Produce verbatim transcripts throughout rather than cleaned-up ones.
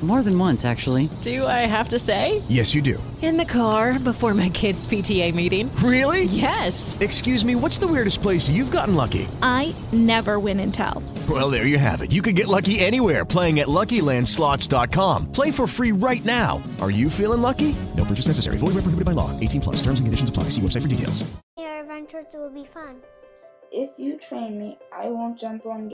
More than once, actually. Do I have to say? Yes, you do. In the car, before my kids' P T A meeting. Really? Yes. Excuse me, what's the weirdest place you've gotten lucky? I never win and tell. Well, there you have it. You can get lucky anywhere, playing at Lucky Land Slots dot com. Play for free right now. Are you feeling lucky? No purchase necessary. Void where prohibited by law. eighteen plus. Terms and conditions apply. See website for details. Our adventures will be fun. If you train me, I won't jump on.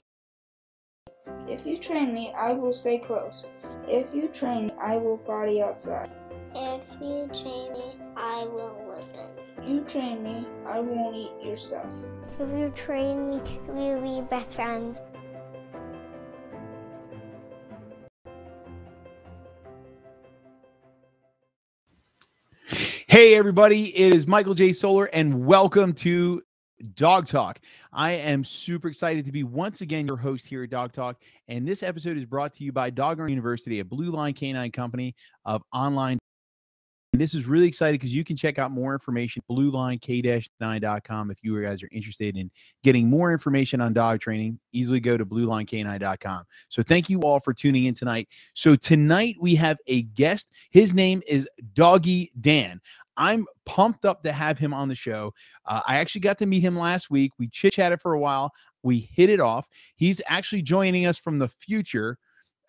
If you train me, I will stay close. If you train me, I will party outside. If you train me, I will listen. If you train me, I won't eat your stuff. If you train me, we will be best friends. Hey everybody, it is Michael J. Solar and welcome to Dog Talk. I am super excited to be once again your host here at Dog Talk, and this episode is brought to you by Dogger University, a Blue Line Canine Company of online. And this is really exciting because you can check out more information at Blue Line K nine dot com if you guys are interested in getting more information on dog training. Easily go to Blue Line K nine dot com. So thank you all for tuning in tonight. So tonight we have a guest. His name is Doggy Dan. I'm pumped up to have him on the show. Uh, I actually got to meet him last week. We chit-chatted for a while. We hit it off. He's actually joining us from the future.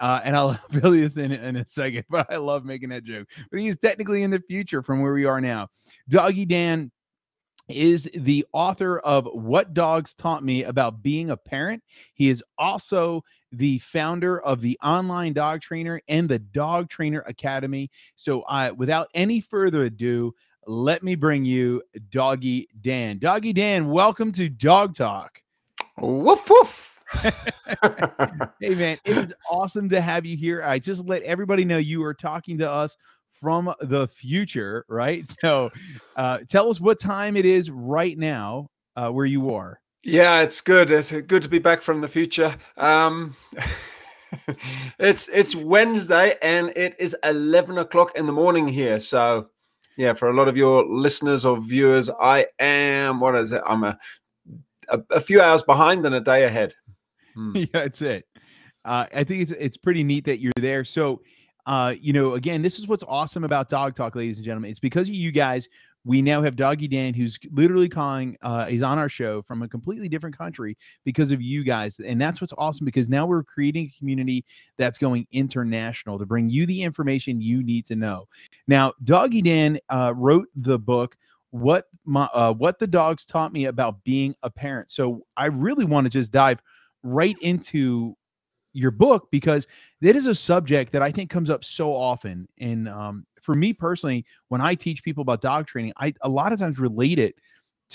Uh, and I'll fill you this in, in a second, but I love making that joke. But he is technically in the future from where we are now. Doggy Dan is the author of What Dogs Taught Me About Being a Parent. He is also the founder of the Online Dog Trainer and the Dog Trainer Academy. So uh, without any further ado, let me bring you Doggy Dan. Doggy Dan, welcome to Dog Talk. Woof, woof. Hey man, it is awesome to have you here. I just let everybody know you are talking to us from the future, right? So uh tell us what time it is right now, uh where you are. Yeah, it's good. It's good to be back from the future. Um it's it's Wednesday and it is eleven o'clock in the morning here. So yeah, for a lot of your listeners or viewers, I am what is it? I'm a a, a few hours behind and a day ahead. Yeah, that's it. Uh, I think it's it's pretty neat that you're there. So, uh, you know, again, this is what's awesome about Dog Talk, ladies and gentlemen. It's because of you guys. We now have Doggy Dan, who's literally calling. Uh, he's on our show from a completely different country because of you guys. And that's what's awesome, because now we're creating a community that's going international to bring you the information you need to know. Now, Doggy Dan uh, wrote the book, What My, uh, What the Dogs Taught Me About Being a Parent. So I really want to just dive right into your book, because that is a subject that I think comes up so often. And um, for me personally, when I teach people about dog training, I a lot of times relate it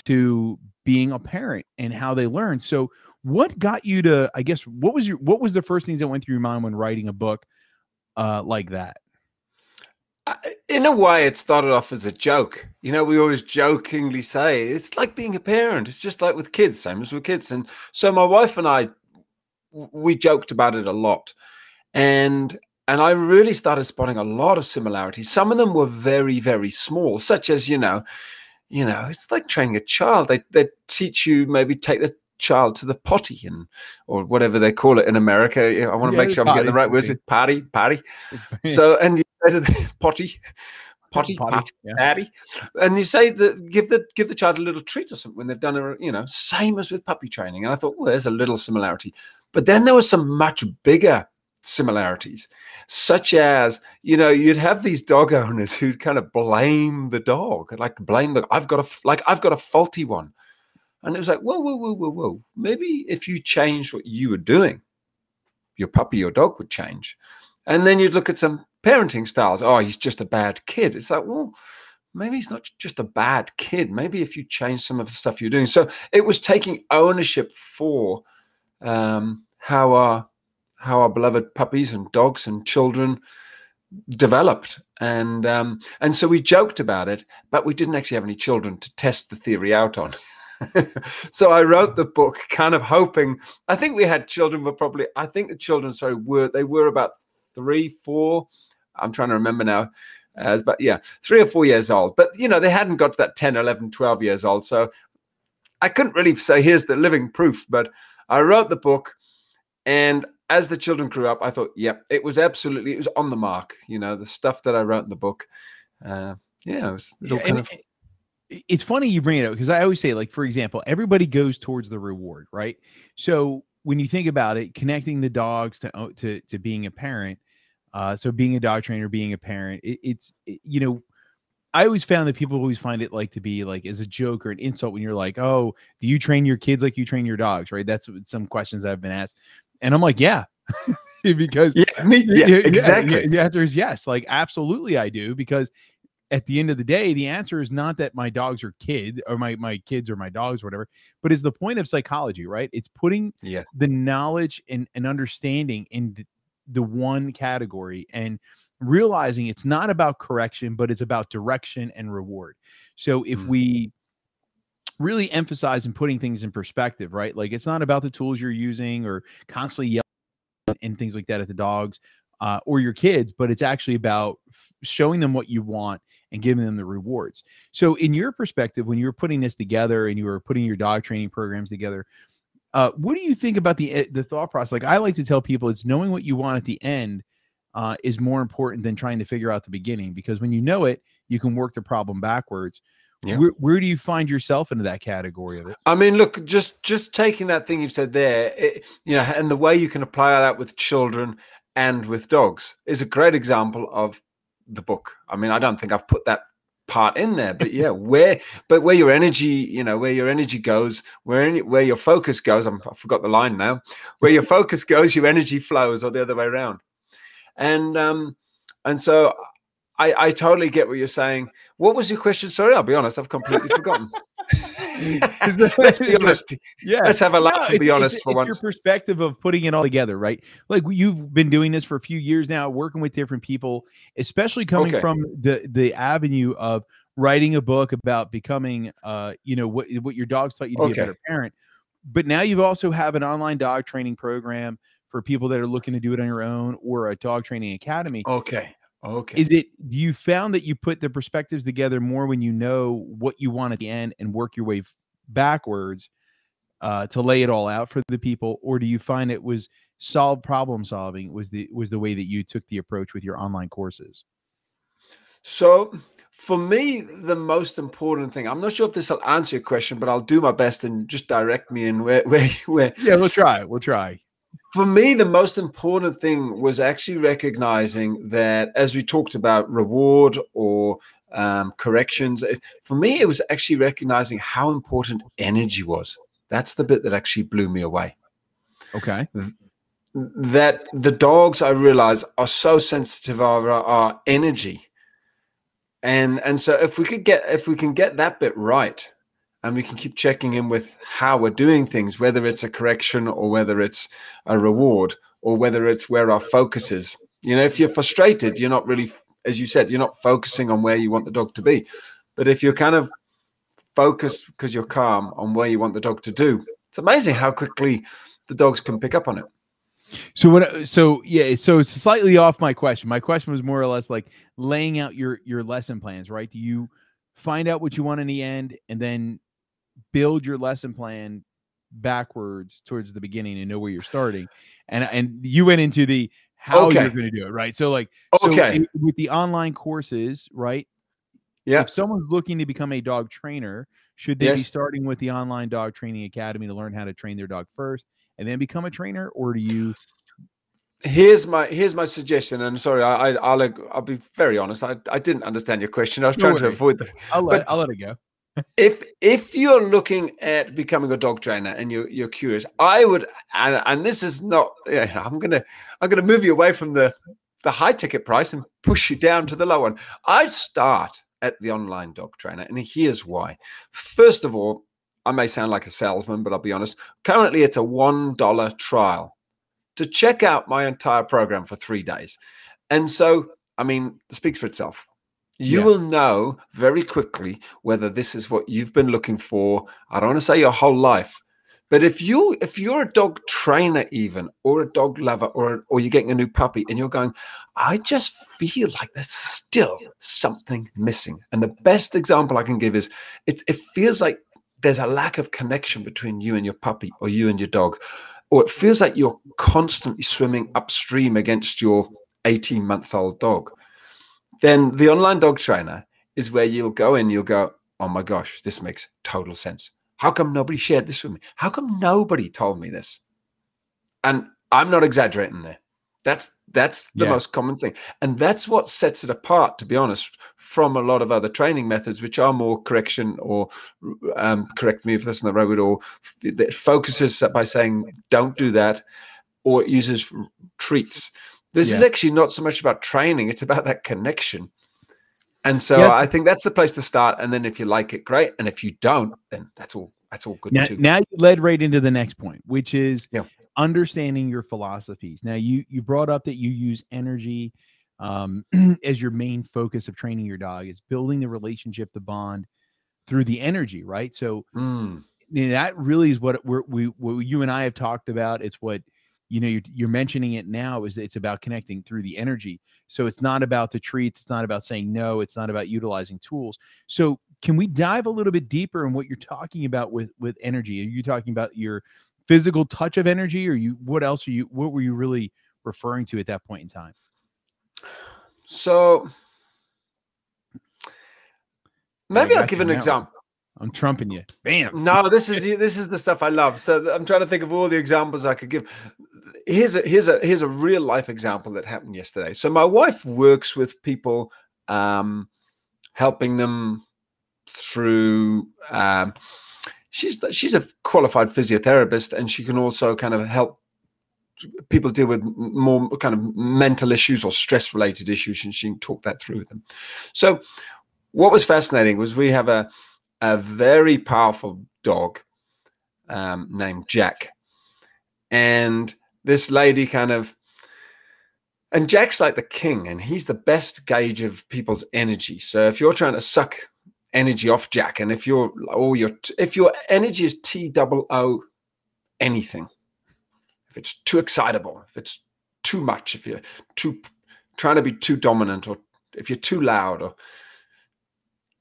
to being a parent and how they learn. So what got you to, I guess, what was your, what was the first things that went through your mind when writing a book uh, like that? In a way, it started off as a joke. You know, we always jokingly say it's like being a parent. It's just like with kids, same as with kids. And so my wife and I, we joked about it a lot. And and I really started spotting a lot of similarities. Some of them were very, very small, such as, you know, you know, it's like training a child. They they teach you, maybe take the child to the potty, and or whatever they call it in America. I want to yeah, make sure I'm getting the right words. Potty, potty. So and you go to the potty, potty, potty, potty, yeah. Potty, and you say that give the give the child a little treat or something when they've done a, you know, same as with puppy training. And I thought, well, there's a little similarity, but then there were some much bigger similarities, such as, you know, you'd have these dog owners who'd kind of blame the dog, like blame the I've got a like I've got a faulty one. And it was like, whoa, whoa, whoa, whoa, whoa. Maybe if you changed what you were doing, your puppy or dog would change. And then you'd look at some parenting styles. Oh, he's just a bad kid. It's like, well, maybe he's not just a bad kid. Maybe if you change some of the stuff you're doing. So it was taking ownership for um, how our how our beloved puppies and dogs and children developed. And um, and so we joked about it, but we didn't actually have any children to test the theory out on. So I wrote the book kind of hoping, I think we had children were probably, I think the children, sorry, were, they were about three, four. I'm trying to remember now. Uh, it was about, yeah, three or four years old. But, you know, they hadn't got to that ten, eleven, twelve years old. So I couldn't really say here's the living proof. But I wrote the book, and as the children grew up, I thought, yep, yeah, it was absolutely, it was on the mark. You know, the stuff that I wrote in the book. Uh, yeah, it was it all yeah, kind of... It, it's funny you bring it up, because I always say, like, for example, everybody goes towards the reward, right? So when you think about it, connecting the dogs to, to, to being a parent, uh, so being a dog trainer, being a parent, it, it's, it, you know, I always found that people always find it like to be like as a joke or an insult when you're like, oh, do you train your kids like you train your dogs, right? That's what some questions that I've been asked. And I'm like, yeah, because yeah, I mean, yeah, exactly. Yeah, the answer is yes. Like, absolutely I do, because at the end of the day, the answer is not that my dogs are kids or my, my kids or my dogs or whatever, but it's the point of psychology, right? It's putting yeah. the knowledge and, and understanding in the, the one category and realizing it's not about correction, but it's about direction and reward. So if mm. we really emphasize and putting things in perspective, right? Like, it's not about the tools you're using or constantly yelling and things like that at the dogs uh, or your kids, but it's actually about f- showing them what you want and giving them the rewards. So in your perspective, when you were putting this together and you were putting your dog training programs together, uh, what do you think about the, the thought process? Like, I like to tell people, it's knowing what you want at the end uh, is more important than trying to figure out the beginning, because when you know it, you can work the problem backwards. Yeah. Where, where do you find yourself into that category of it? I mean, look, just just taking that thing you've said there, it, you know, and the way you can apply that with children and with dogs is a great example of the book. I mean, I don't think I've put that part in there, but yeah, where but where your energy, you know, where your energy goes, where any, where your focus goes. I'm, I forgot the line now. Where your focus goes, your energy flows, or the other way around. And um, and so. I, I totally get what you're saying. What was your question? Sorry, I'll be honest. I've completely forgotten. Let's be honest. Yeah. Let's have a laugh no, and be honest it's, for it's once. Your perspective of putting it all together, right? Like, you've been doing this for a few years now, working with different people, especially coming okay. from the, the avenue of writing a book about becoming, uh, you know, what, what your dogs taught you to okay. be a better parent. But now you also have an online dog training program for people that are looking to do it on your own, or a dog training academy. Okay. Okay. Is it, you found that you put the perspectives together more when you know what you want at the end and work your way backwards uh, to lay it all out for the people? Or do you find it was solved problem solving was the, was the way that you took the approach with your online courses? So for me, the most important thing, I'm not sure if this will answer your question, but I'll do my best and just direct me in where, where, where. Yeah, we'll try. We'll try. For me, the most important thing was actually recognizing that, as we talked about reward or um, corrections, it, for me, it was actually recognizing how important energy was. That's the bit that actually blew me away. Okay. Th- that the dogs, I realize, are so sensitive to our, our energy. And and so if we could get if we can get that bit right, and we can keep checking in with how we're doing things, whether it's a correction or whether it's a reward or whether it's where our focus is. You know, if you're frustrated, you're not really, as you said, you're not focusing on where you want the dog to be. But if you're kind of focused because you're calm on where you want the dog to do, it's amazing how quickly the dogs can pick up on it. So what? So yeah. So it's slightly off my question. My question was more or less like laying out your your lesson plans, right? Do you find out what you want in the end, and then build your lesson plan backwards towards the beginning and know where you're starting? And and you went into the how okay. you're going to do it, right? So like okay. so with the online courses, right? Yeah. If someone's looking to become a dog trainer, should they yes. be starting with the Online Dog Training Academy to learn how to train their dog first and then become a trainer? Or do you... Here's my here's my suggestion, and sorry, I, I I'll I'll be very honest. I, I didn't understand your question. I was no trying worry. to avoid that. I'll let but I'll let it go. if if you're looking at becoming a dog trainer and you're you're curious, I would, and, and this is not. Yeah, I'm gonna I'm gonna move you away from the the high ticket price and push you down to the low one. I'd start at the Online Dog Trainer, and here's why. First of all, I may sound like a salesman, but I'll be honest. Currently, it's a one dollar trial to check out my entire program for three days. And so, I mean, it speaks for itself. You yeah. will know very quickly whether this is what you've been looking for. I don't want to say your whole life, But if you if you're a dog trainer even, or a dog lover, or or you're getting a new puppy and you're going, I just feel like there's still something missing. And the best example I can give is it, it feels like there's a lack of connection between you and your puppy, or you and your dog, or it feels like you're constantly swimming upstream against your eighteen-month-old dog. Then the online dog trainer is where you'll go in, you'll go, oh my gosh, this makes total sense. How come nobody shared this with me? How come nobody told me this? And I'm not exaggerating there. That's that's the yeah. most common thing. And that's what sets it apart, to be honest, from a lot of other training methods, which are more correction or um, correct me if that's not the right word, or that focuses by saying, don't do that, or it uses treats. This yeah. is actually not so much about training. It's about that connection. And so yeah. I think that's the place to start. And then if you like it, great. And if you don't, then that's all that's all good now, too. Now you led right into the next point, which is yeah. understanding your philosophies. Now you you brought up that you use energy um, as your main focus of training your dog, is building the relationship, the bond through the energy, right? So mm. that really is what we're, we what you and I have talked about. It's what you know, you're, you're mentioning it now, is that it's about connecting through the energy. So it's not about the treats. It's not about saying no. It's not about utilizing tools. So can we dive a little bit deeper in what you're talking about with, with energy? Are you talking about your physical touch of energy, or you, what else are you, what were you really referring to at that point in time? So maybe I'll give an example. I'm trumping you. Bam. No, this is this is the stuff I love. So I'm trying to think of all the examples I could give. Here's a here's a here's a real life example that happened yesterday. So my wife works with people, um, helping them through. Um, she's she's a qualified physiotherapist, and she can also kind of help people deal with more kind of mental issues or stress related issues, and she can talk that through with them. So what was fascinating was we have a a very powerful dog um, named Jack. And this lady kind of, and Jack's like the king, and he's the best gauge of people's energy. So if you're trying to suck energy off Jack, and if you're, oh, your, if your energy is T O O anything, if it's too excitable, if it's too much, if you're too trying to be too dominant, or if you're too loud, or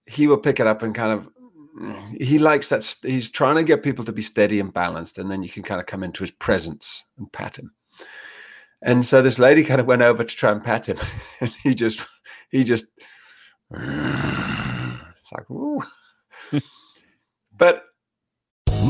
he will pick it up and kind of, he likes that. He's trying to get people to be steady and balanced, and then you can kind of come into his presence and pat him. And so this lady kind of went over to try and pat him, and he just, he just, it's like, ooh. But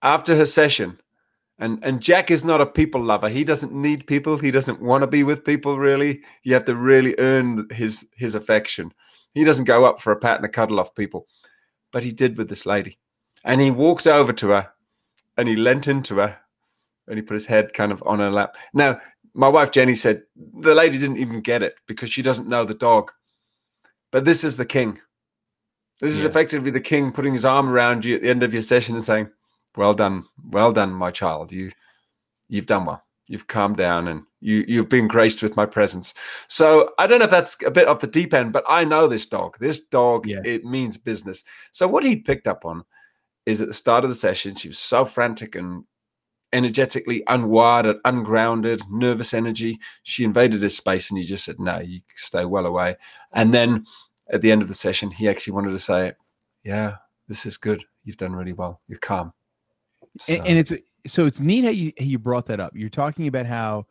After her session, and and Jack is not a people lover. He doesn't need people. He doesn't want to be with people, really. You have to really earn his his affection. He doesn't go up for a pat and a cuddle off people. But he did with this lady. And he walked over to her, and he leant into her, and he put his head kind of on her lap. Now, my wife Jenny said the lady didn't even get it because she doesn't know the dog. But this is the king. This yeah. is effectively the king putting his arm around you at the end of your session and saying, well done. Well done, my child. You, you've done well. You've calmed down, and you, you've been graced with my presence. So I don't know if that's a bit off the deep end, but I know this dog. This dog, yeah. it means business. So what he picked up on is at the start of the session, she was so frantic and energetically unwired and ungrounded, nervous energy. She invaded his space, and he just said, no, you stay well away. And then at the end of the session, he actually wanted to say, yeah, this is good. You've done really well. You're calm. So. And it's so it's neat how you you brought that up. You're talking about how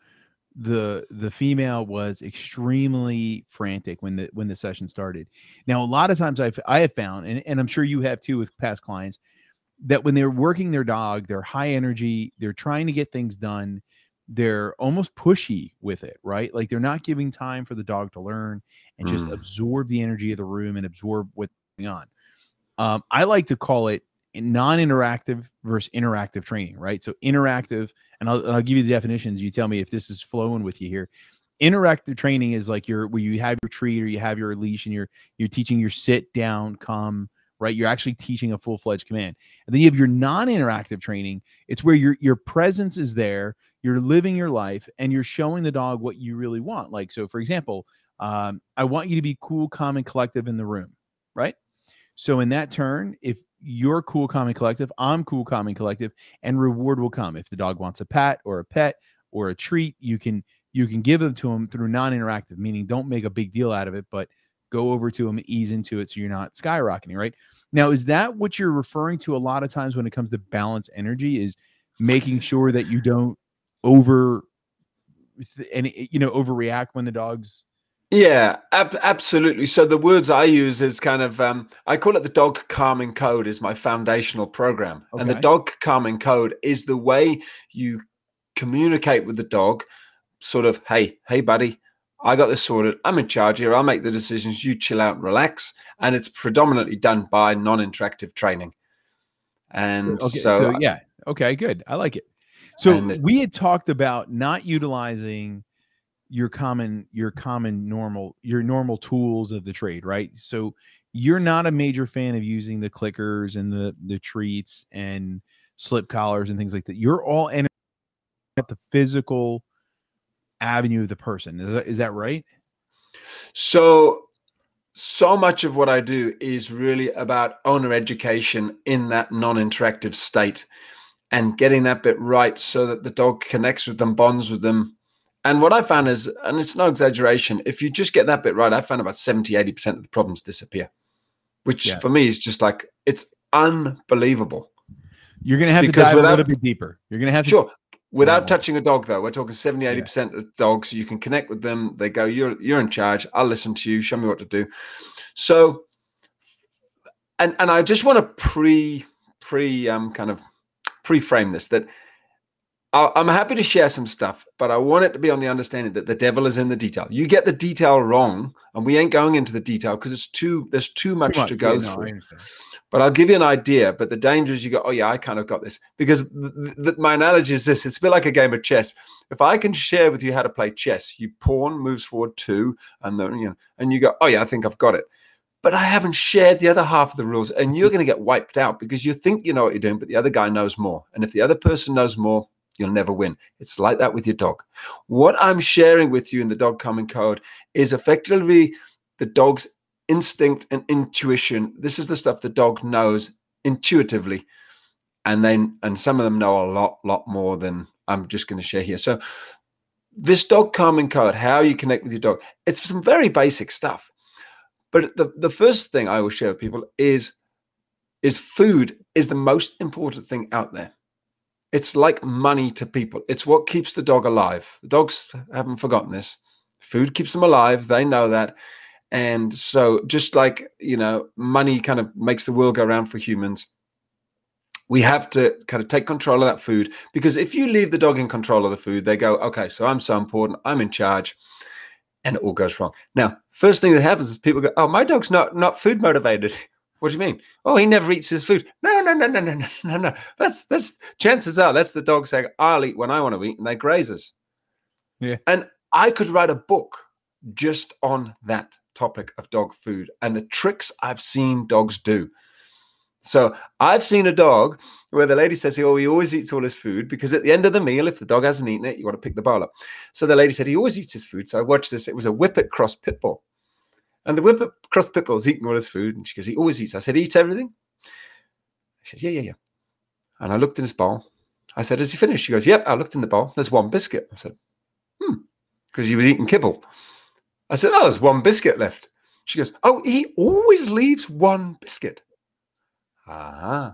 the the female was extremely frantic when the when the session started. Now, a lot of times I've I have found, and, and I'm sure you have too with past clients, that when they're working their dog, they're high energy, they're trying to get things done, they're almost pushy with it, right? Like they're not giving time for the dog to learn and mm. just absorb the energy of the room and absorb what's going on. Um, I like to call it non-interactive versus interactive training, right? So interactive, and I'll, I'll give you the definitions. You tell me if this is flowing with you here. Interactive training is like your, where you have your treat or you have your leash and you're, you're teaching your sit down, come, right? You're actually teaching a full-fledged command. And then you have your non-interactive training. It's where your, your presence is there. You're living your life and you're showing the dog what you really want. Like, so for example, um, I want you to be cool, calm, and collective in the room, right? So in that turn, if you're cool, calm, and collective, I'm cool, calm, and collective, and reward will come. If the dog wants a pat or a pet or a treat, you can you can give them to them through non-interactive, meaning don't make a big deal out of it, but go over to them, ease into it so you're not skyrocketing, right? Now, is that what you're referring to a lot of times when it comes to balance energy, is making sure that you don't over and you know overreact when the dog's... Yeah, ab- absolutely. So the words I use is kind of, um, I call it the Dog Calming Code is my foundational program. Okay. And the Dog Calming Code is the way you communicate with the dog, sort of, hey, hey, buddy, I got this sorted. I'm in charge here. I'll make the decisions. You chill out and relax. And it's predominantly done by non-interactive training. And okay, so, so I, yeah, okay, good. I like it. So we had talked about not utilizing your common, your common normal, your normal tools of the trade, right? So you're not a major fan of using the clickers and the, the treats and slip collars and things like that. You're all at the physical avenue of the person. Is that, is that right? So, so much of what I do is really about owner education in that non-interactive state and getting that bit right so that the dog connects with them, bonds with them. And what I found is, and it's no exaggeration, if you just get that bit right, I found about seventy, eighty percent of the problems disappear, which yeah. for me is just like, it's unbelievable. You're going to have because to dive without, a little bit deeper. You're going to have to. Sure. Without oh. touching a dog, though, we're talking seventy, eighty percent yeah. of dogs. You can connect with them. They go, you're, you're in charge. I'll listen to you. Show me what to do. So, and, and I just want to pre, pre um, kind of pre-frame this, that I'm happy to share some stuff, but I want it to be on the understanding that the devil is in the detail. You get the detail wrong, and we ain't going into the detail because it's too there's too much, too much to go yeah, through. No, but I'll give you an idea. But the danger is you go, oh yeah, I kind of got this, because th- th- my analogy is this: it's a bit like a game of chess. If I can share with you how to play chess, you pawn moves forward two, and then you know, and you go, oh yeah, I think I've got it. But I haven't shared the other half of the rules, and you're going to get wiped out because you think you know what you're doing, but the other guy knows more. And if the other person knows more, you'll never win. It's like that with your dog. What I'm sharing with you in the Dog Calming Code is effectively the dog's instinct and intuition. This is the stuff the dog knows intuitively. And then, and some of them know a lot, lot more than I'm just going to share here. So this Dog Calming Code, how you connect with your dog, it's some very basic stuff. But the, the first thing I will share with people is, is food is the most important thing out there. It's like money to people. It's what keeps the dog alive. The dogs haven't forgotten this. Food keeps them alive. They know that. And so just like, you know, money kind of makes the world go round for humans, we have to kind of take control of that food, because if you leave the dog in control of the food, they go, okay, so I'm so important. I'm in charge. And it all goes wrong. Now, first thing that happens is people go, oh, my dog's not, not food motivated. What do you mean? Oh, he never eats his food. No, no, no, no, no, no, no, no. That's that's chances are that's the dog saying, I'll eat when I want to eat, and they graze us. Yeah. And I could write a book just on that topic of dog food and the tricks I've seen dogs do. So I've seen a dog where the lady says, oh, he always eats all his food, because at the end of the meal, if the dog hasn't eaten it, you want to pick the bowl up. So the lady said, he always eats his food. So I watched this. It was a Whippet Cross Pit Bull. And the Whippet Cross Pit Bull is eating all his food. And she goes, he always eats. I said, he eats everything? I said, yeah, yeah, yeah. And I looked in his bowl. I said, has he finished? She goes, yep. I looked in the bowl. There's one biscuit. I said, hmm. Because he was eating kibble. I said, oh, there's one biscuit left. She goes, oh, he always leaves one biscuit. Uh-huh.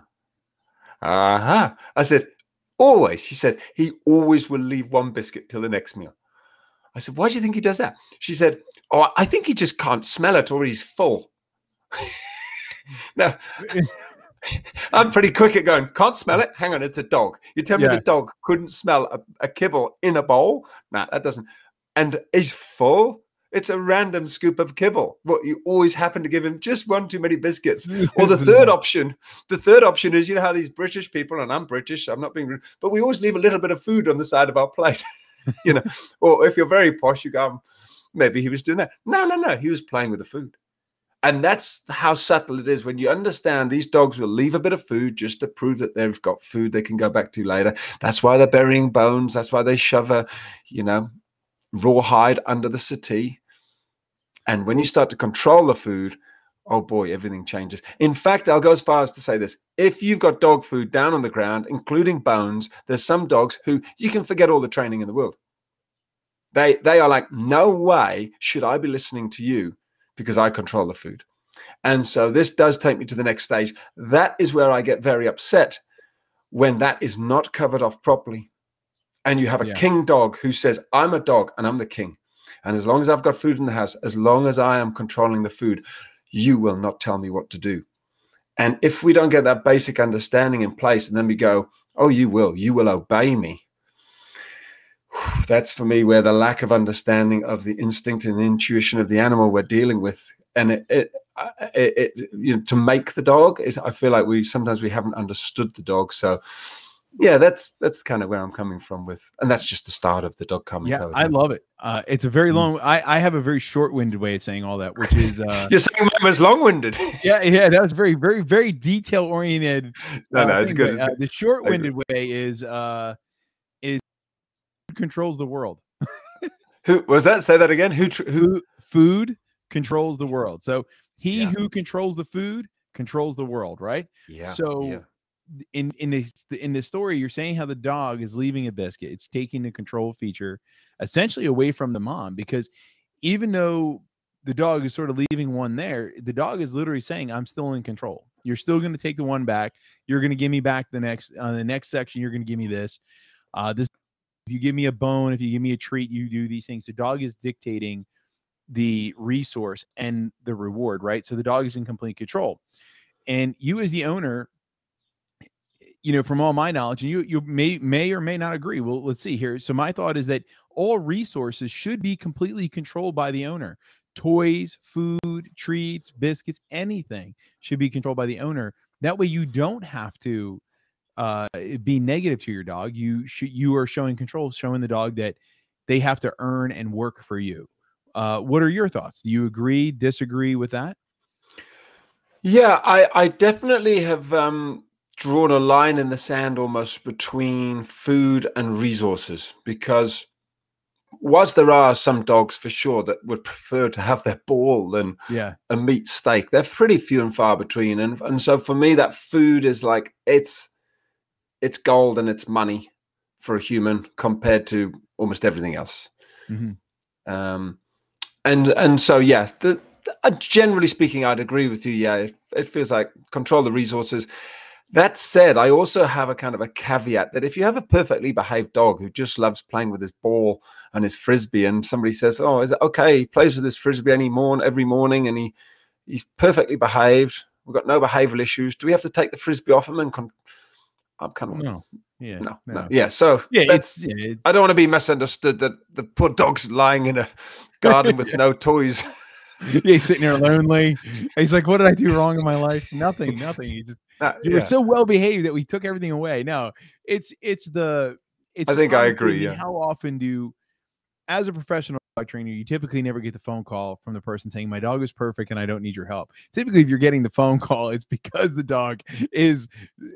Uh-huh. I said, always. She said, he always will leave one biscuit till the next meal. I said, why do you think he does that? She said, oh, I think he just can't smell it, or he's full. Now, I'm pretty quick at going, can't smell it? Hang on, it's a dog. You tell yeah. me the dog couldn't smell a, a kibble in a bowl? No, nah, that doesn't. And he's full? It's a random scoop of kibble. Well, you always happen to give him just one too many biscuits. Or the third option, the third option is, you know how these British people, and I'm British, I'm not being rude, but we always leave a little bit of food on the side of our plate, you know. Or if you're very posh, you go, maybe he was doing that. No, no, no. He was playing with the food. And that's how subtle it is. When you understand these dogs will leave a bit of food just to prove that they've got food they can go back to later. That's why they're burying bones. That's why they shove a, you know, rawhide under the settee. And when you start to control the food, oh boy, everything changes. In fact, I'll go as far as to say this. If you've got dog food down on the ground, including bones, there's some dogs who you can forget all the training in the world. They, they are like, no way should I be listening to you, because I control the food. And so this does take me to the next stage. That is where I get very upset when that is not covered off properly. And you have a yeah. king dog who says, I'm a dog and I'm the king. And as long as I've got food in the house, as long as I am controlling the food, you will not tell me what to do. And if we don't get that basic understanding in place, and then we go, oh, you will, you will obey me. That's for me where the lack of understanding of the instinct and the intuition of the animal we're dealing with, and it, it, it, it you know, to make the dog is, I feel like we sometimes we haven't understood the dog. So yeah, that's that's kind of where I'm coming from with, and that's just the start of the dog coming. Yeah, code, I right? love it. Uh, it's a very long. I, I have a very short-winded way of saying all that, which is uh, you're saying mine was long-winded. yeah, yeah, that was very, very, very detail-oriented. No, no, uh, it's, good, it's uh, good. The short-winded way is uh, is. controls the world. Who was that? Say that again. Who, tr- who food controls the world. So he yeah. who controls the food controls the world, right? Yeah. So yeah. in in this in this story, you're saying how the dog is leaving a biscuit. It's taking the control feature essentially away from the mom, because even though the dog is sort of leaving one there, the dog is literally saying, "I'm still in control. You're still going to take the one back. You're going to give me back the next on uh, the next section. You're going to give me this. Uh, this." If you give me a bone, if you give me a treat, you do these things. The dog is dictating the resource and the reward, right? So the dog is in complete control. And you as the owner, you know, from all my knowledge, and you you may may or may not agree. Well, let's see here. So my thought is that all resources should be completely controlled by the owner. Toys, food, treats, biscuits, anything should be controlled by the owner. That way you don't have to Uh, be negative to your dog. You sh- you are showing control, showing the dog that they have to earn and work for you. Uh, what are your thoughts? Do you agree, disagree with that? Yeah, I, I definitely have um, drawn a line in the sand almost between food and resources, because whilst there are some dogs for sure that would prefer to have their ball than yeah. a meat steak, they're pretty few and far between. And, and so for me, that food is like, it's, it's gold and it's money for a human compared to almost everything else. Mm-hmm. Um, and, and so, yeah, the, the, generally speaking, I'd agree with you. Yeah. It, it feels like control the resources. That said, I also have a kind of a caveat that if you have a perfectly behaved dog who just loves playing with his ball and his Frisbee, and somebody says, oh, is it okay? He plays with his Frisbee any morning, every morning, and he, he's perfectly behaved. We've got no behavioral issues. Do we have to take the Frisbee off him and con- I'm kind of no, yeah, no, no, no. yeah. So yeah, it's, yeah it's, I don't want to be misunderstood that the poor dog's lying in a garden with yeah. no toys. Yeah, he's sitting there lonely. He's like, "What did I do wrong in my life? Nothing, nothing." He just, uh, you yeah. were so well behaved that we took everything away. No, it's it's the. It's I think I agree. Yeah. How often do, as a professional dog trainer, you typically never get the phone call from the person saying, "My dog is perfect and I don't need your help." Typically, if you're getting the phone call, it's because the dog is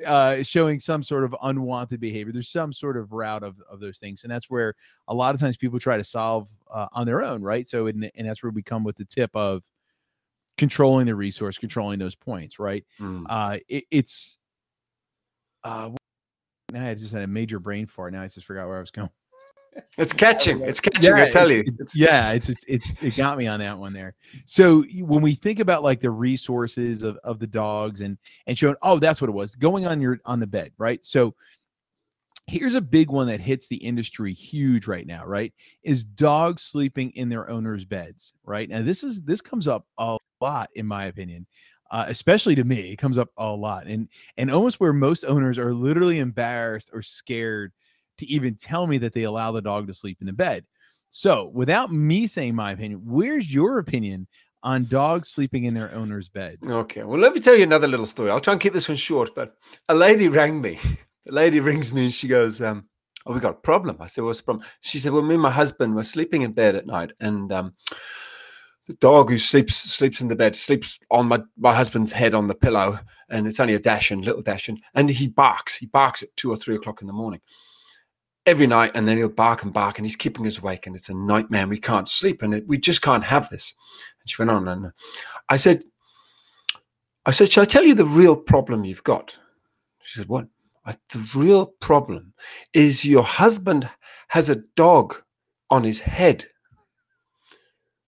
uh, showing some sort of unwanted behavior. There's some sort of route of, of those things. And that's where a lot of times people try to solve uh, on their own, right? So, in, and that's where we come with the tip of controlling the resource, controlling those points, right? Mm. Uh, it, it's, uh, now I just had a major brain fart. Now I just forgot where I was going. It's catching. It's catching. Yeah, I tell you. It's, yeah, it's, it's it's it got me on that one there. So when we think about like the resources of, of the dogs and and showing, oh, that's what it was, going on your on the bed, right? So here's a big one that hits the industry huge right now, right? Is dogs sleeping in their owners' beds, right? Now this is this comes up a lot in my opinion, uh, especially to me. It comes up a lot, and and almost where most owners are literally embarrassed or scared to even tell me that they allow the dog to sleep in the bed. So without me saying my opinion, where's your opinion on dogs sleeping in their owner's bed? Okay, well, let me tell you another little story. I'll try and keep this one short, but a lady rang me. The lady rings me and she goes, um, oh, we got a problem. I said, what's the problem? She said, well, me and my husband were sleeping in bed at night, and um, the dog who sleeps sleeps in the bed, sleeps on my, my husband's head on the pillow, and it's only a Dachshund, little Dachshund, and he barks. He barks at two or three o'clock in the morning every night, and then he'll bark and bark, and he's keeping us awake, and it's a nightmare. We can't sleep, and it, we just can't have this. And she went on, and I said, I said, shall I tell you the real problem you've got? She said, what? I, the real problem is your husband has a dog on his head.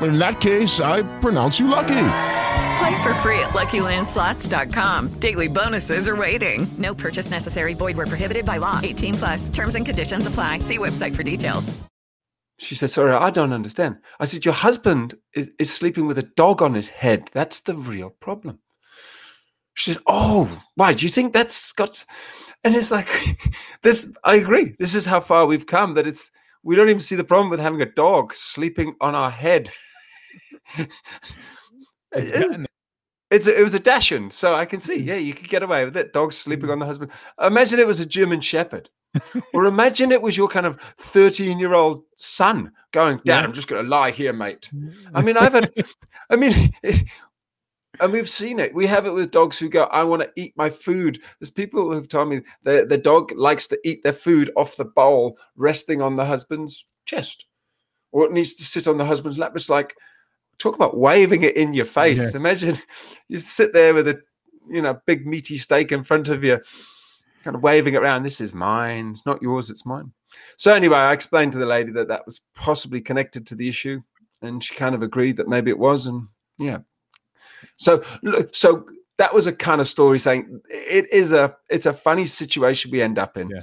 In that case, I pronounce you lucky. Play for free at Lucky Land Slots dot com. Daily bonuses are waiting. No purchase necessary. Void where prohibited by law. eighteen plus. Terms and conditions apply. See website for details. She said, sorry, I don't understand. I said, your husband is, is sleeping with a dog on his head. That's the real problem. She said, oh, why? Do you think that's got... And it's like, this. I agree. This is how far we've come, that it's... We don't even see the problem with having a dog sleeping on our head. It's, it's a, it was a Dachshund, so I can see. Yeah, you could get away with it. Dog sleeping on the husband. Imagine it was a German Shepherd. Or imagine it was your kind of thirteen-year-old son going, Dad, yeah. I'm just going to lie here, mate. I mean, I've had, I mean, and we've seen it. We have it with dogs who go, I want to eat my food. There's people who've told me the, the dog likes to eat their food off the bowl, resting on the husband's chest. Or it needs to sit on the husband's lap. It's like, talk about waving it in your face. Yeah. Imagine you sit there with a, you know, big meaty steak in front of you, kind of waving it around. This is mine. It's not yours. It's mine. So anyway, I explained to the lady that that was possibly connected to the issue. And she kind of agreed that maybe it was. And yeah. So, so that was a kind of story saying it is a, it's a funny situation we end up in. Yeah.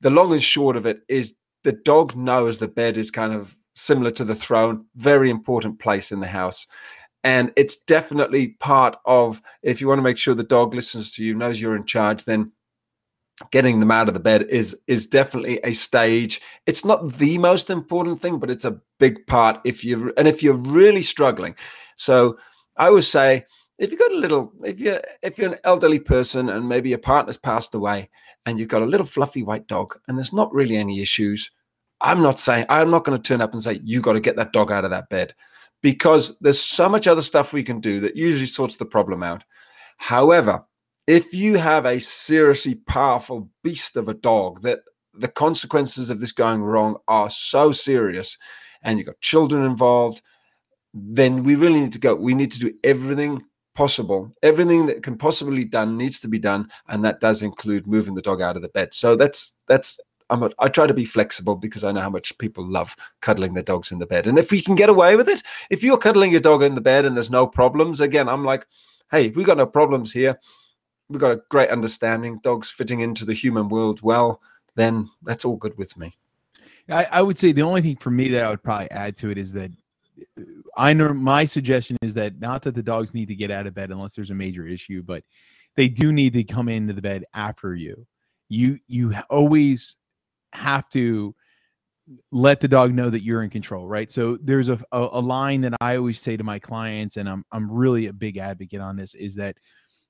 The long and short of it is the dog knows the bed is kind of similar to the throne, very important place in the house. And it's definitely part of, if you want to make sure the dog listens to you, knows you're in charge, then getting them out of the bed is, is definitely a stage. It's not the most important thing, but it's a big part if you, and if you're really struggling. So I always say, if you've got a little, if you're, if you're an elderly person and maybe your partner's passed away and you've got a little fluffy white dog and there's not really any issues, I'm not saying, I'm not going to turn up and say, you got to get that dog out of that bed, because there's so much other stuff we can do that usually sorts the problem out. However, if you have a seriously powerful beast of a dog that the consequences of this going wrong are so serious and you've got children involved, then we really need to go. We need to do everything possible. Everything that can possibly be done needs to be done, and that does include moving the dog out of the bed. So that's that's. I'm a, I try to be flexible because I know how much people love cuddling their dogs in the bed, and if we can get away with it, if you're cuddling your dog in the bed and there's no problems, again, I'm like, hey, we got no problems here. We've got a great understanding. Dogs fitting into the human world well, then that's all good with me. I, I would say the only thing for me that I would probably add to it is that. I know my suggestion is that not that the dogs need to get out of bed unless there's a major issue, but they do need to come into the bed after you. You you always have to let the dog know that you're in control, right? So there's a, a, a line that I always say to my clients, and I'm I'm really a big advocate on this, is that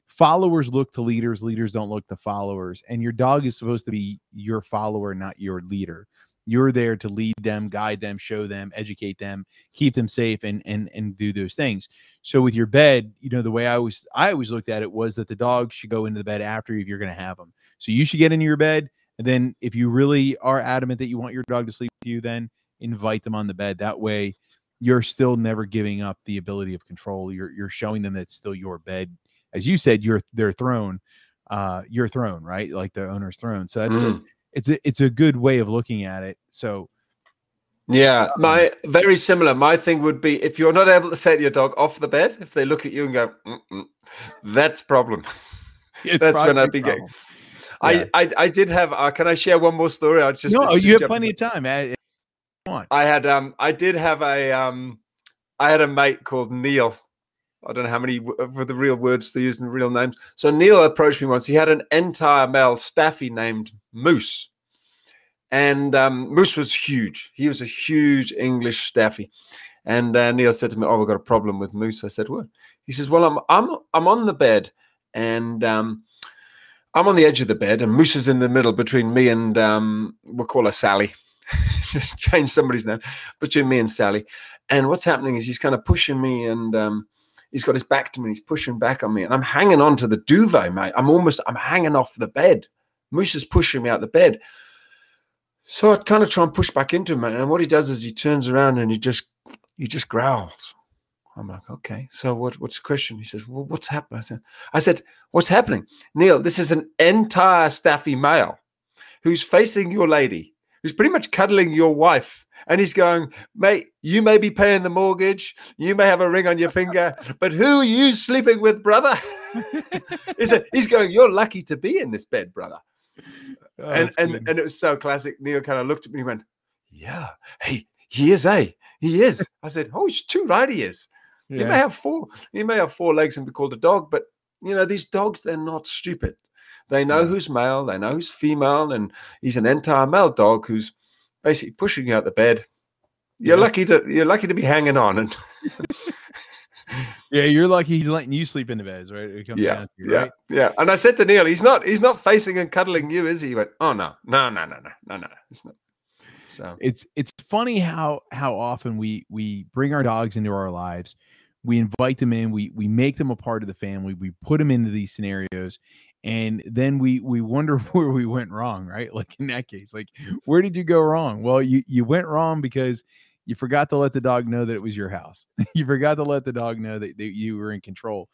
followers look to leaders, leaders don't look to followers, and your dog is supposed to be your follower, not your leader. You're there to lead them, guide them, show them, educate them, keep them safe, and and and do those things. So with your bed, you know, the way I always I always looked at it was that the dog should go into the bed after you if you're going to have them. So you should get into your bed And then if you really are adamant that you want your dog to sleep with you, then invite them on the bed. That way you're still never giving up the ability of control. You're, you're showing them that it's still your bed. As you said, your, their throne, uh, your throne, right? Like the owner's throne. So that's mm. a, it's a, it's a good way of looking at it. So yeah, my very similar. My thing would be, if you're not able to set your dog off the bed, if they look at you and go, mm-mm, that's problem. That's when I'd be getting. Yeah. I, I I did have. Uh, can I share one more story? I just no. Just you have plenty in. of time. I, I, I had um. I did have a um. I had a mate called Neil. I don't know how many for the real words they use in real names. So Neil approached me once. He had an entire male staffy named Moose, and um, Moose was huge. He was a huge English staffy, and uh, Neil said to me, "Oh, we've got a problem with Moose." I said, "What?" He says, "Well, I'm I'm I'm on the bed, and um." I'm on the edge of the bed, and Moose is in the middle between me and, um, we'll call her Sally. Just change somebody's name. Between me and Sally. And what's happening is he's kind of pushing me, and um, he's got his back to me. He's pushing back on me, and I'm hanging on to the duvet, mate. I'm almost, I'm hanging off the bed. Moose is pushing me out the bed. So I kind of try and push back into him, and what he does is he turns around and he just, he just growls. I'm like, okay, so what, what's the question? He says, well, what's happening? I said, I said, what's happening? Neil, this is an entire staffy male who's facing your lady, who's pretty much cuddling your wife. And he's going, mate, you may be paying the mortgage. You may have a ring on your finger, but who are you sleeping with, brother? He said, he's going, you're lucky to be in this bed, brother. Oh, and and, and it was so classic. Neil kind of looked at me and went, yeah, hey, he is, eh? He is. I said, oh, too right he is. Yeah. You may have four, you may have four legs and be called a dog, but you know, these dogs, they're not stupid. They know yeah. who's male, they know who's female, and he's an entire male dog who's basically pushing you out the bed. You're yeah. lucky to you're lucky to be hanging on, and yeah, you're lucky he's letting you sleep in the beds, right? It comes yeah, down to you, yeah, right? yeah. And I said to Neil, he's not he's not facing and cuddling you, is he? He went, oh no, no, no, no, no, no, no, it's not. So it's it's funny how how often we we bring our dogs into our lives, we invite them in, we we make them a part of the family, we put them into these scenarios, and then we we wonder where we went wrong, right? Like in that case, like where did you go wrong? Well, you you went wrong because you forgot to let the dog know that it was your house. You forgot to let the dog know that, that you were in control.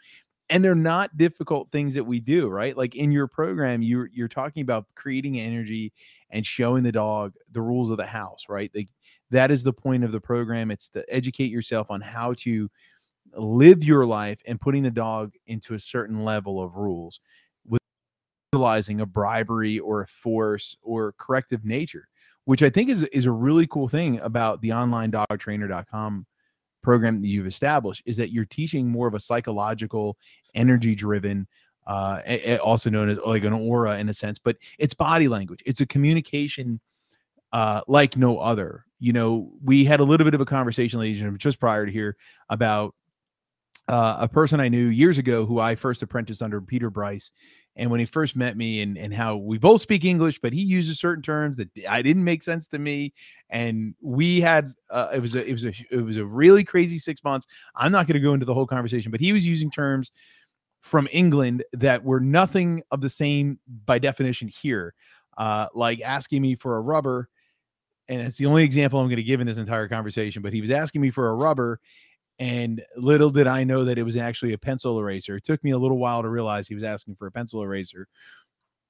And they're not difficult things that we do, right? Like in your program, you're you're talking about creating energy and showing the dog the rules of the house, right? Like that is the point of the program. It's to educate yourself on how to live your life and putting the dog into a certain level of rules without utilizing a bribery or a force or corrective nature, which I think is is a really cool thing about the online dog trainer dot com program that you've established, is that you're teaching more of a psychological, energy driven, uh, also known as like an aura in a sense, but it's body language. It's a communication uh, like no other. You know, we had a little bit of a conversation, ladies and gentlemen, just prior to here about uh, a person I knew years ago who I first apprenticed under, Peter Bryce. And when he first met me, and, and how we both speak English, but he uses certain terms that I didn't make sense to me. And we had, uh, it was a, it was a, it was a really crazy six months. I'm not going to go into the whole conversation, but he was using terms from England that were nothing of the same by definition here. Uh, like asking me for a rubber. And it's the only example I'm going to give in this entire conversation, but he was asking me for a rubber. And little did I know that it was actually a pencil eraser. It took me a little while to realize he was asking for a pencil eraser,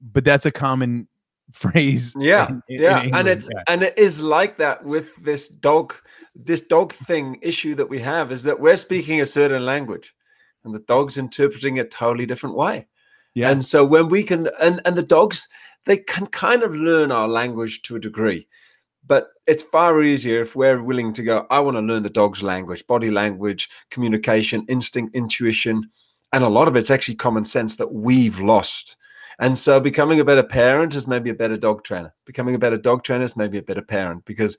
but that's a common phrase. Yeah, in, in, yeah, in and it's yeah. and it is like that with this dog, this dog thing issue that we have, is that we're speaking a certain language, and the dog's interpreting a totally different way. Yeah, and so when we can, and and the dogs, they can kind of learn our language to a degree. But it's far easier if we're willing to go, I want to learn the dog's language, body language, communication, instinct, intuition. And a lot of it's actually common sense that we've lost. And so becoming a better parent is maybe a better dog trainer. Becoming a better dog trainer is maybe a better parent, because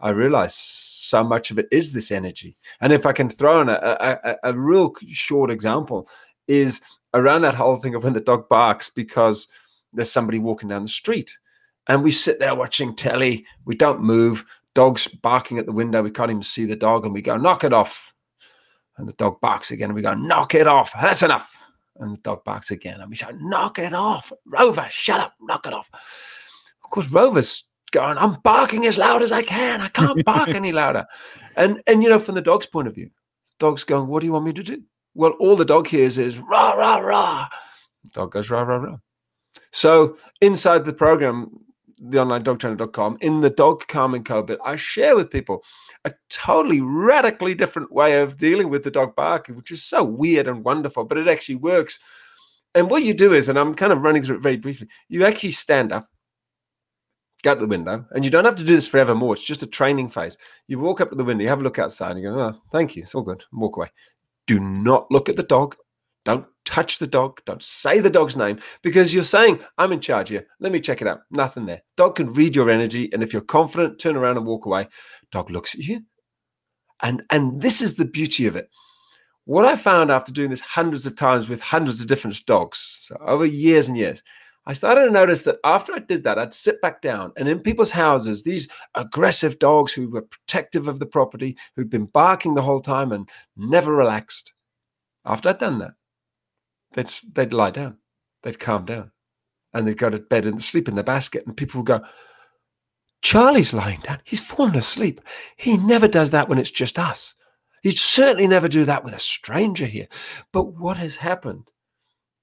I realize so much of it is this energy. And if I can throw in a, a, a real short example, is around that whole thing of when the dog barks because there's somebody walking down the street. And we sit there watching telly. We don't move. Dog's barking at the window. We can't even see the dog. And we go, knock it off. And the dog barks again. And we go, knock it off. That's enough. And the dog barks again. And we shout, knock it off. Rover, shut up. Knock it off. course, Rover's going, I'm barking as loud as I can. I can't bark any louder. And, and, you know, from the dog's point of view, the dog's going, what do you want me to do? Well, all the dog hears is rah, rah, rah. The dog goes rah, rah, rah. So inside the program, the online dog trainer dot com, in the Dog Calming Code bit, I share with people a totally radically different way of dealing with the dog barking, which is so weird and wonderful, but it actually works. And what you do is, and I'm kind of running through it very briefly, you actually stand up, go to the window, and you don't have to do this forever more. It's just a training phase. You walk up to the window, you have a look outside, and you go, oh, thank you, it's all good, and walk away. Do not look at the dog. Don't touch the dog. Don't say the dog's name, because you're saying, I'm in charge here. Let me check it out. Nothing there. Dog can read your energy. And if you're confident, turn around and walk away. Dog looks at you. And, and this is the beauty of it. What I found after doing this hundreds of times with hundreds of different dogs, so over years and years, I started to notice that after I did that, I'd sit back down, and in people's houses, these aggressive dogs who were protective of the property, who'd been barking the whole time and never relaxed, after I'd done that, They'd, they'd lie down, they'd calm down, and they'd go to bed and sleep in the basket. And people would go, Charlie's lying down. He's fallen asleep. He never does that when it's just us. He'd certainly never do that with a stranger here. But what has happened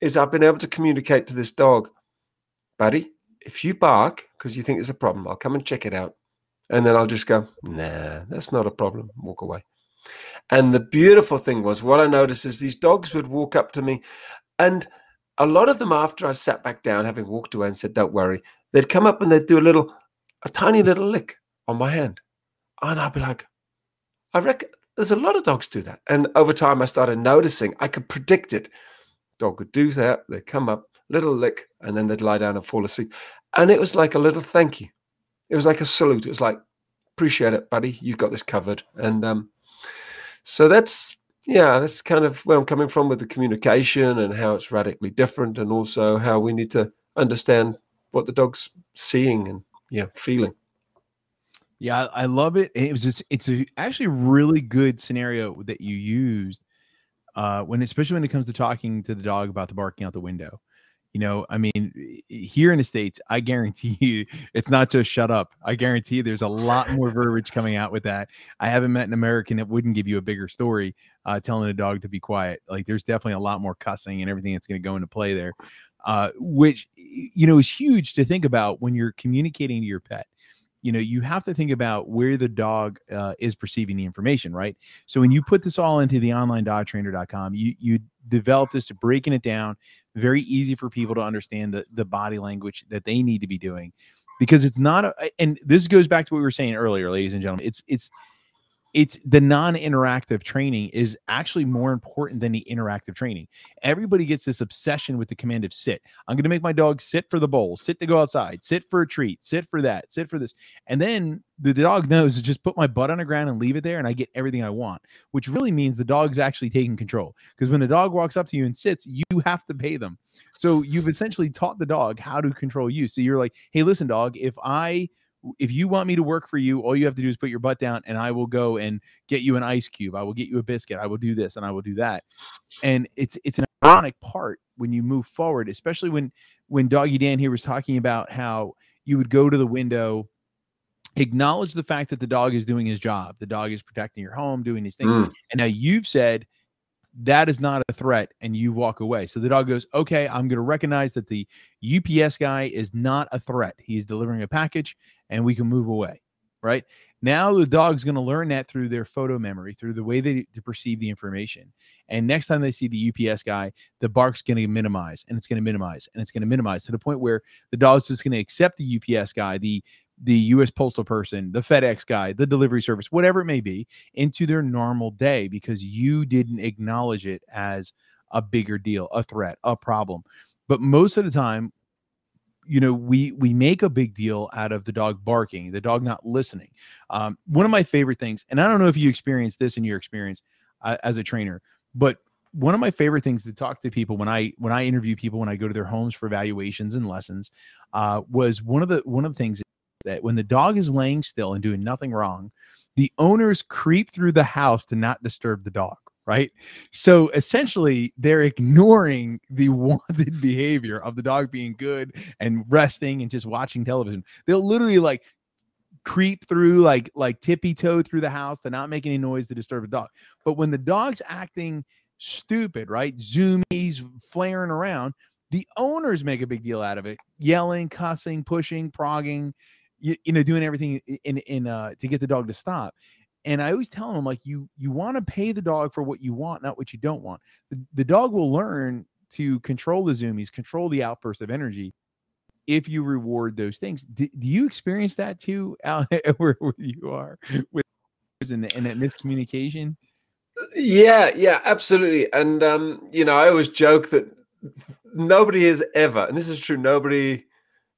is I've been able to communicate to this dog, buddy, if you bark because you think there's a problem, I'll come and check it out. And then I'll just go, nah, that's not a problem. Walk away. And the beautiful thing was, what I noticed is these dogs would walk up to me, and a lot of them, after I sat back down, having walked away and said, don't worry, they'd come up and they'd do a little, a tiny little lick on my hand. And I'd be like, I reckon there's a lot of dogs do that. And over time, I started noticing, I could predict it. Dog would do that. They'd come up, little lick, and then they'd lie down and fall asleep. And it was like a little thank you. It was like a salute. It was like, appreciate it, buddy. You've got this covered. And, um, So that's, yeah, that's kind of where I'm coming from with the communication and how it's radically different, and also how we need to understand what the dog's seeing and, yeah, feeling. Yeah, I love it. It was just, it's a, actually a really good scenario that you used, uh, when, especially when it comes to talking to the dog about the barking out the window. You know, I mean, here in the States, I guarantee you it's not just shut up. I guarantee you there's a lot more verbiage coming out with that. I haven't met an American that wouldn't give you a bigger story uh, telling a dog to be quiet. Like, there's definitely a lot more cussing and everything that's going to go into play there, uh, which, you know, is huge to think about when you're communicating to your pet. You know, you have to think about where the dog uh, is perceiving the information, right? So when you put this all into the online dog trainer dot com, you you develop this, breaking it down, very easy for people to understand the, the body language that they need to be doing, because it's not a, and this goes back to what we were saying earlier, ladies and gentlemen, it's, it's, it's the non-interactive training is actually more important than the interactive training. Everybody gets this obsession with the command of sit. I'm going to make my dog sit for the bowl, sit to go outside, sit for a treat, sit for that, sit for this. And then the, the dog knows to just put my butt on the ground and leave it there, and I get everything I want, which really means the dog's actually taking control. Because when the dog walks up to you and sits, you have to pay them. So you've essentially taught the dog how to control you. So you're like, hey, listen, dog, if I... if you want me to work for you, all you have to do is put your butt down, and I will go and get you an ice cube. I will get you a biscuit. I will do this and I will do that. And it's, it's an ironic part when you move forward, especially when, when Doggy Dan here was talking about how you would go to the window, acknowledge the fact that the dog is doing his job. The dog is protecting your home, doing these things. Mm. And now you've said, that is not a threat, and you walk away. So the dog goes, okay, I'm going to recognize that the U P S guy is not a threat. He's delivering a package, and we can move away, right? Now the dog's going to learn that through their photo memory, through the way they perceive the information. And next time they see the U P S guy, the bark's going to minimize, and it's going to minimize, and it's going to minimize, to the point where the dog's just going to accept the U P S guy, the the U S postal person, the FedEx guy, the delivery service, whatever it may be, into their normal day, because you didn't acknowledge it as a bigger deal, a threat, a problem. But most of the time, you know, we, we make a big deal out of the dog barking, the dog not listening. Um, one of my favorite things, and I don't know if you experienced this in your experience uh, as a trainer, but one of my favorite things to talk to people when I when I interview people, when I go to their homes for evaluations and lessons, uh, was one of the one of the things that when the dog is laying still and doing nothing wrong, the owners creep through the house to not disturb the dog, right? So essentially they're ignoring the wanted behavior of the dog being good and resting and just watching television. They'll literally like creep through, like, like tippy toe through the house to not make any noise to disturb a dog. But when the dog's acting stupid, right? Zoomies, flaring around, the owners make a big deal out of it, yelling, cussing, pushing, progging, you, you know, doing everything in, in, uh, to get the dog to stop. And I always tell them, like, you, you want to pay the dog for what you want, not what you don't want. The, the dog will learn to control the zoomies, control the outbursts of energy, if you reward those things. Do, do you experience that too, out where, where you are with and that miscommunication? Yeah, yeah, absolutely. And, um, you know, I always joke that nobody is ever, and this is true, nobody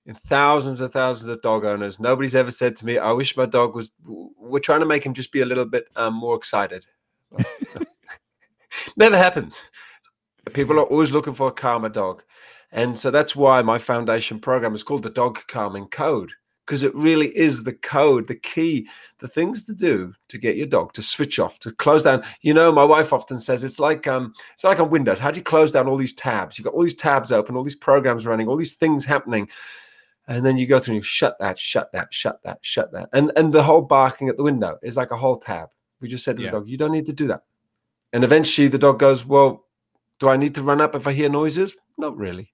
in thousands and thousands of dog owners, nobody's ever said to me, I wish my dog was, we're trying to make him just be a little bit um, more excited. Never happens. People are always looking for a calmer dog. And so that's why my foundation program is called the Dog Calming Code, because it really is the code, the key, the things to do to get your dog to switch off, to close down. You know, my wife often says it's like um, it's like on Windows. How do you close down all these tabs? You've got all these tabs open, all these programs running, all these things happening. And then you go through and you shut that, shut that, shut that, shut that. And and the whole barking at the window is like a whole tab. We just said to yeah. the dog, you don't need to do that. And eventually the dog goes, well, do I need to run up if I hear noises? Not really.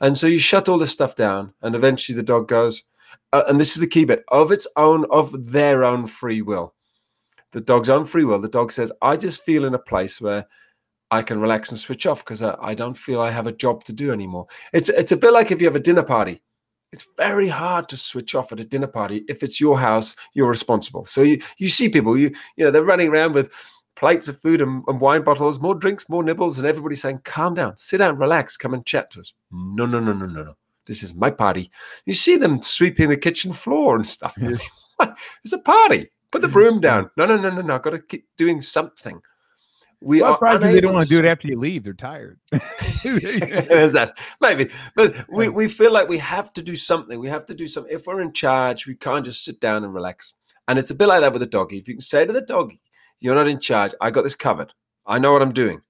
And so you shut all this stuff down, and eventually the dog goes, uh, and this is the key bit, of its own, of their own free will, the dog's own free will. The dog says, I just feel in a place where I can relax and switch off because I, I don't feel I have a job to do anymore. It's, it's a bit like if you have a dinner party. It's very hard to switch off at a dinner party. If it's your house, you're responsible. So you, you see people, you, you know, they're running around with plates of food and, and wine bottles, more drinks, more nibbles, and everybody's saying, calm down, sit down, relax, come and chat to us. No, no, no, no, no, no. This is my party. You see them sweeping the kitchen floor and stuff. Yeah. It's a party. Put the broom down. No, no, no, no, no. I've got to keep doing something. We well, are probably they don't want to do it after you leave. They're tired. There's that. Maybe. But we, we feel like we have to do something. We have to do something. If we're in charge, we can't just sit down and relax. And it's a bit like that with a doggy. If you can say to the doggy, you're not in charge. I got this covered. I know what I'm doing.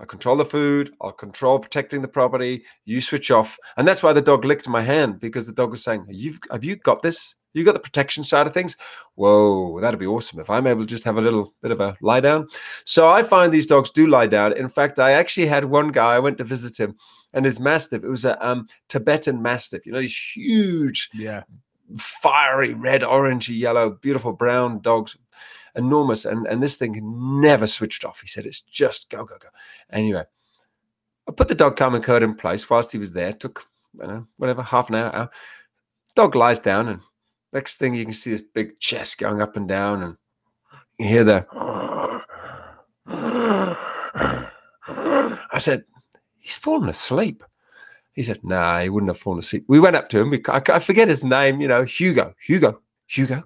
I control the food. I'll control protecting the property. You switch off. And that's why the dog licked my hand, because the dog was saying, You've, have you got this? You got the protection side of things? Whoa, that'd be awesome if I'm able to just have a little bit of a lie down. So I find these dogs do lie down. In fact, I actually had one guy, I went to visit him, and his mastiff, it was a um, Tibetan mastiff, you know, these huge, yeah, fiery, red, orangey, yellow, beautiful brown dogs. Enormous, and and this thing never switched off. He said, it's just go, go, go. Anyway, I put the Dog Calming Code in place whilst he was there. It took, I don't know, whatever, half an hour, hour. Dog lies down, and next thing you can see this big chest going up and down, and you hear the I said, he's fallen asleep. He said, nah, he wouldn't have fallen asleep. We went up to him. We, I, I forget his name, you know, Hugo, Hugo, Hugo,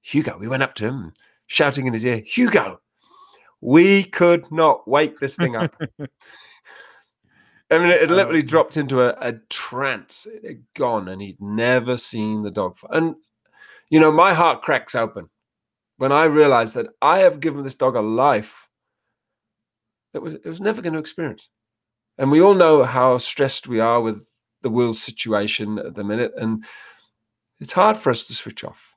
Hugo. We went up to him, shouting in his ear, Hugo. We could not wake this thing up. I mean, it, it literally dropped into a, a trance. It had gone, and he'd never seen the dog. And, you know, my heart cracks open when I realize that I have given this dog a life that was, it was never going to experience. And we all know how stressed we are with the world situation at the minute, and it's hard for us to switch off.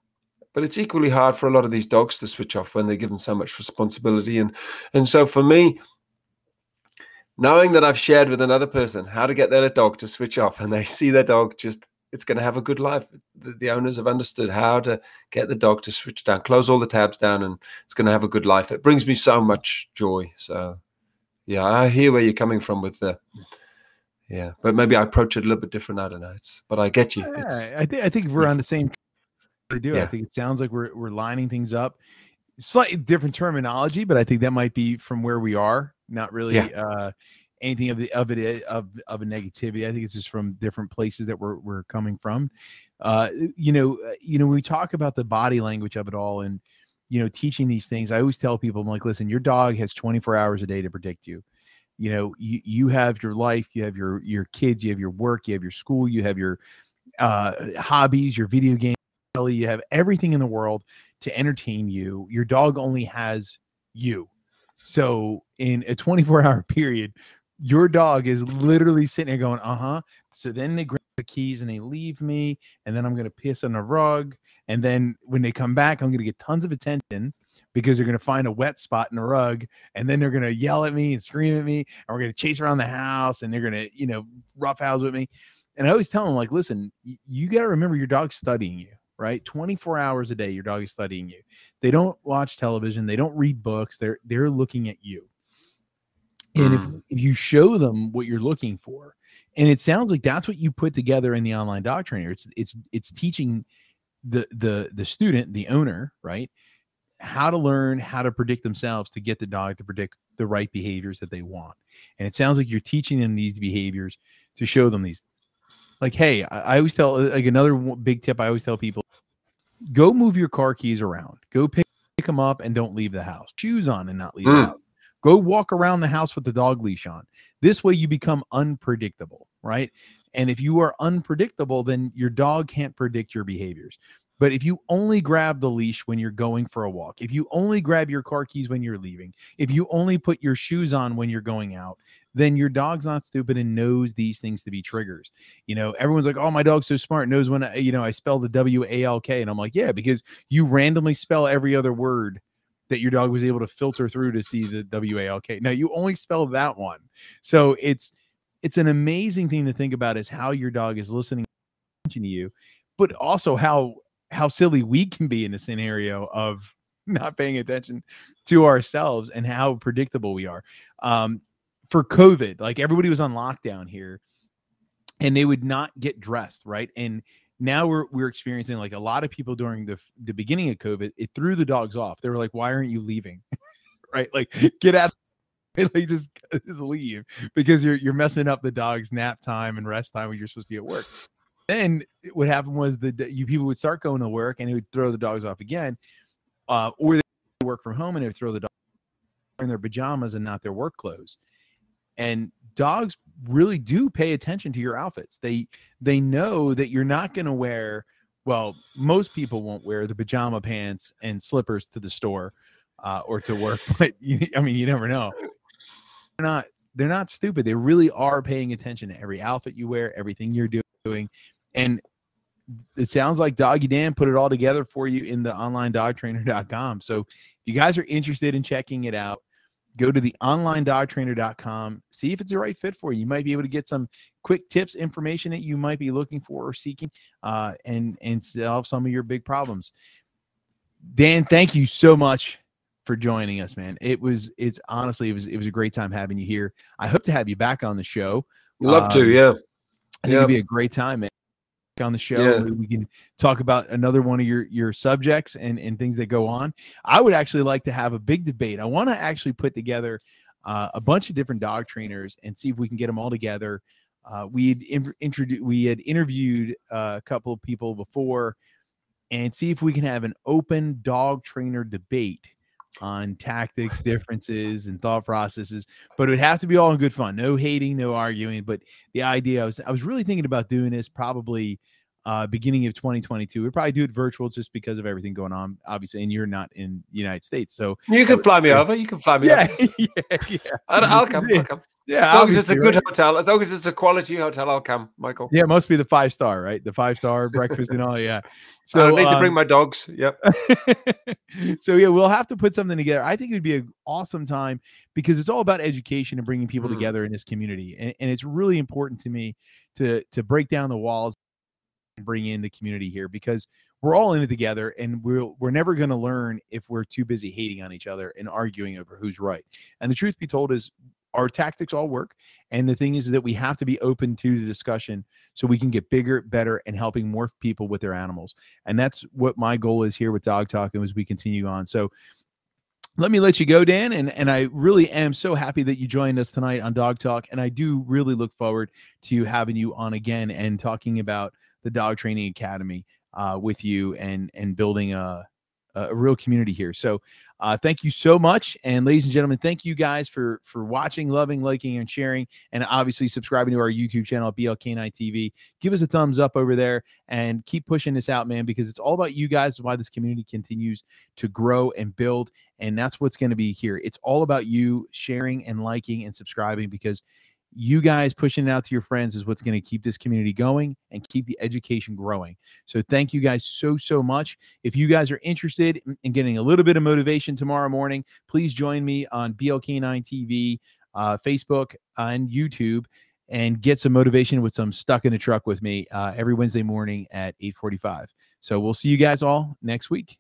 But it's equally hard for a lot of these dogs to switch off when they're given so much responsibility. And, and so for me, knowing that I've shared with another person how to get their dog to switch off, and they see their dog just, it's going to have a good life. The, the owners have understood how to get the dog to switch down, close all the tabs down, and it's going to have a good life. It brings me so much joy. So, yeah, I hear where you're coming from with the... Yeah, but maybe I approach it a little bit different. I don't know. It's, but I get you. It's, yeah, I, th- I think we're on the same I do. Yeah. I think it sounds like we're we're lining things up. Slightly different terminology, but I think that might be from where we are. Not really yeah. uh, anything of the of it of of a negativity. I think it's just from different places that we're we're coming from. Uh, you know, you know, when we talk about the body language of it all, and you know, teaching these things, I always tell people, I'm like, listen, your dog has twenty-four hours a day to predict you. You know, you you have your life, you have your your kids, you have your work, you have your school, you have your uh, hobbies, your video games. You have everything in the world to entertain you. Your dog only has you. So in a twenty-four hour period, your dog is literally sitting there going, uh-huh. So then they grab the keys and they leave me, and then I'm going to piss on the rug. And then when they come back, I'm going to get tons of attention because they're going to find a wet spot in the rug. And then they're going to yell at me and scream at me. And we're going to chase around the house, and they're going to, you know, roughhouse with me. And I always tell them, like, listen, you got to remember your dog's studying you, right? twenty-four hours a day, your dog is studying you. They don't watch television. They don't read books. They're, they're looking at you. And if, if you show them what you're looking for, and it sounds like that's what you put together in the online dog trainer. It's, it's, it's teaching the, the, the student, the owner, right, how to learn, how to predict themselves to get the dog to predict the right behaviors that they want. And it sounds like you're teaching them these behaviors to show them these. Like, hey, I, I always tell, like, another big tip I always tell people, go move your car keys around, go pick, pick them up, and don't leave the house. Shoes on and not leave mm. the house. Go walk around the house with the dog leash on. This way you become unpredictable, right? And if you are unpredictable, then your dog can't predict your behaviors. But if you only grab the leash when you're going for a walk, if you only grab your car keys when you're leaving, if you only put your shoes on when you're going out, then your dog's not stupid and knows these things to be triggers. You know, everyone's like, oh, my dog's so smart, knows when I, you know, I spell the W A L K. And I'm like, yeah, because you randomly spell every other word that your dog was able to filter through to see the W A L K. Now you only spell that one. So it's, it's an amazing thing to think about, is how your dog is listening to you, but also how, how silly we can be in a scenario of not paying attention to ourselves and how predictable we are. Um, for COVID, like, everybody was on lockdown here and they would not get dressed, right? And now we're we're experiencing, like, a lot of people during the the beginning of COVID, it threw the dogs off. They were like, why aren't you leaving? Right? Like, get out, like, just, just leave, because you're you're messing up the dog's nap time and rest time when you're supposed to be at work. Then what happened was that you people would start going to work and it would throw the dogs off again. Uh, or they would work from home and it would throw the dogs in their pajamas and not their work clothes. And dogs really do pay attention to your outfits. They they know that you're not going to wear, well, most people won't wear the pajama pants and slippers to the store uh, or to work. But you, I mean, you never know. They're not they're not stupid. They really are paying attention to every outfit you wear, everything you're doing. And it sounds like Doggy Dan put it all together for you in the online dog trainer dot com. So if you guys are interested in checking it out, go to the online dog trainer dot com, see if it's the right fit for you. You might be able to get some quick tips, information that you might be looking for or seeking, uh, and, and solve some of your big problems. Dan, thank you so much for joining us, man. It was, it's honestly, it was, it was a great time having you here. I hope to have you back on the show. Love um, to. Yeah. I think yeah. it'd be a great time, man. On the show, yeah. we can talk about another one of your your subjects and and things that go on. I would actually like to have a big debate. I want to actually put together uh, a bunch of different dog trainers and see if we can get them all together. Uh, we had in, introduced, we had interviewed uh, a couple of people before, and see if we can have an open dog trainer debate on tactics, differences, and thought processes. But it would have to be all in good fun. No hating, no arguing. But the idea, I was I was really thinking about doing this probably uh beginning of twenty twenty-two. We'd probably do it virtual just because of everything going on, obviously. And you're not in the United States. So you can fly me uh, over. You can fly me yeah, over. Yeah, yeah. I'll, I'll come. I'll come. Yeah, as long as it's a good right? hotel, as long as it's a quality hotel, I'll come, Michael. Yeah, it must be the five star, right? The five star breakfast and all. Yeah, so I need um, to bring my dogs. Yep. So yeah, we'll have to put something together. I think it would be an awesome time because it's all about education and bringing people mm. together in this community, and, and it's really important to me to to break down the walls and bring in the community here, because we're all in it together, and we're we're never going to learn if we're too busy hating on each other and arguing over who's right. And the truth be told is, our tactics all work. And the thing is that we have to be open to the discussion so we can get bigger, better, and helping more people with their animals. And that's what my goal is here with Dog Talk, and as we continue on. So let me let you go, Dan. And, and I really am so happy that you joined us tonight on Dog Talk. And I do really look forward to having you on again and talking about the Dog Training Academy uh, with you and, and building a, a real community here. So uh, thank you so much. And ladies and gentlemen, thank you guys for, for watching, loving, liking, and sharing, and obviously subscribing to our YouTube channel at B L K nine T V. Give us a thumbs up over there and keep pushing this out, man, because it's all about you guys, why this community continues to grow and build. And that's what's going to be here. It's all about you sharing and liking and subscribing, because you guys pushing it out to your friends is what's going to keep this community going and keep the education growing. So thank you guys so, so much. If you guys are interested in getting a little bit of motivation tomorrow morning, please join me on B L K nine T V, uh, Facebook, uh, and YouTube, and get some motivation with some Stuck in the Truck with me uh, every Wednesday morning at eight forty-five. So we'll see you guys all next week.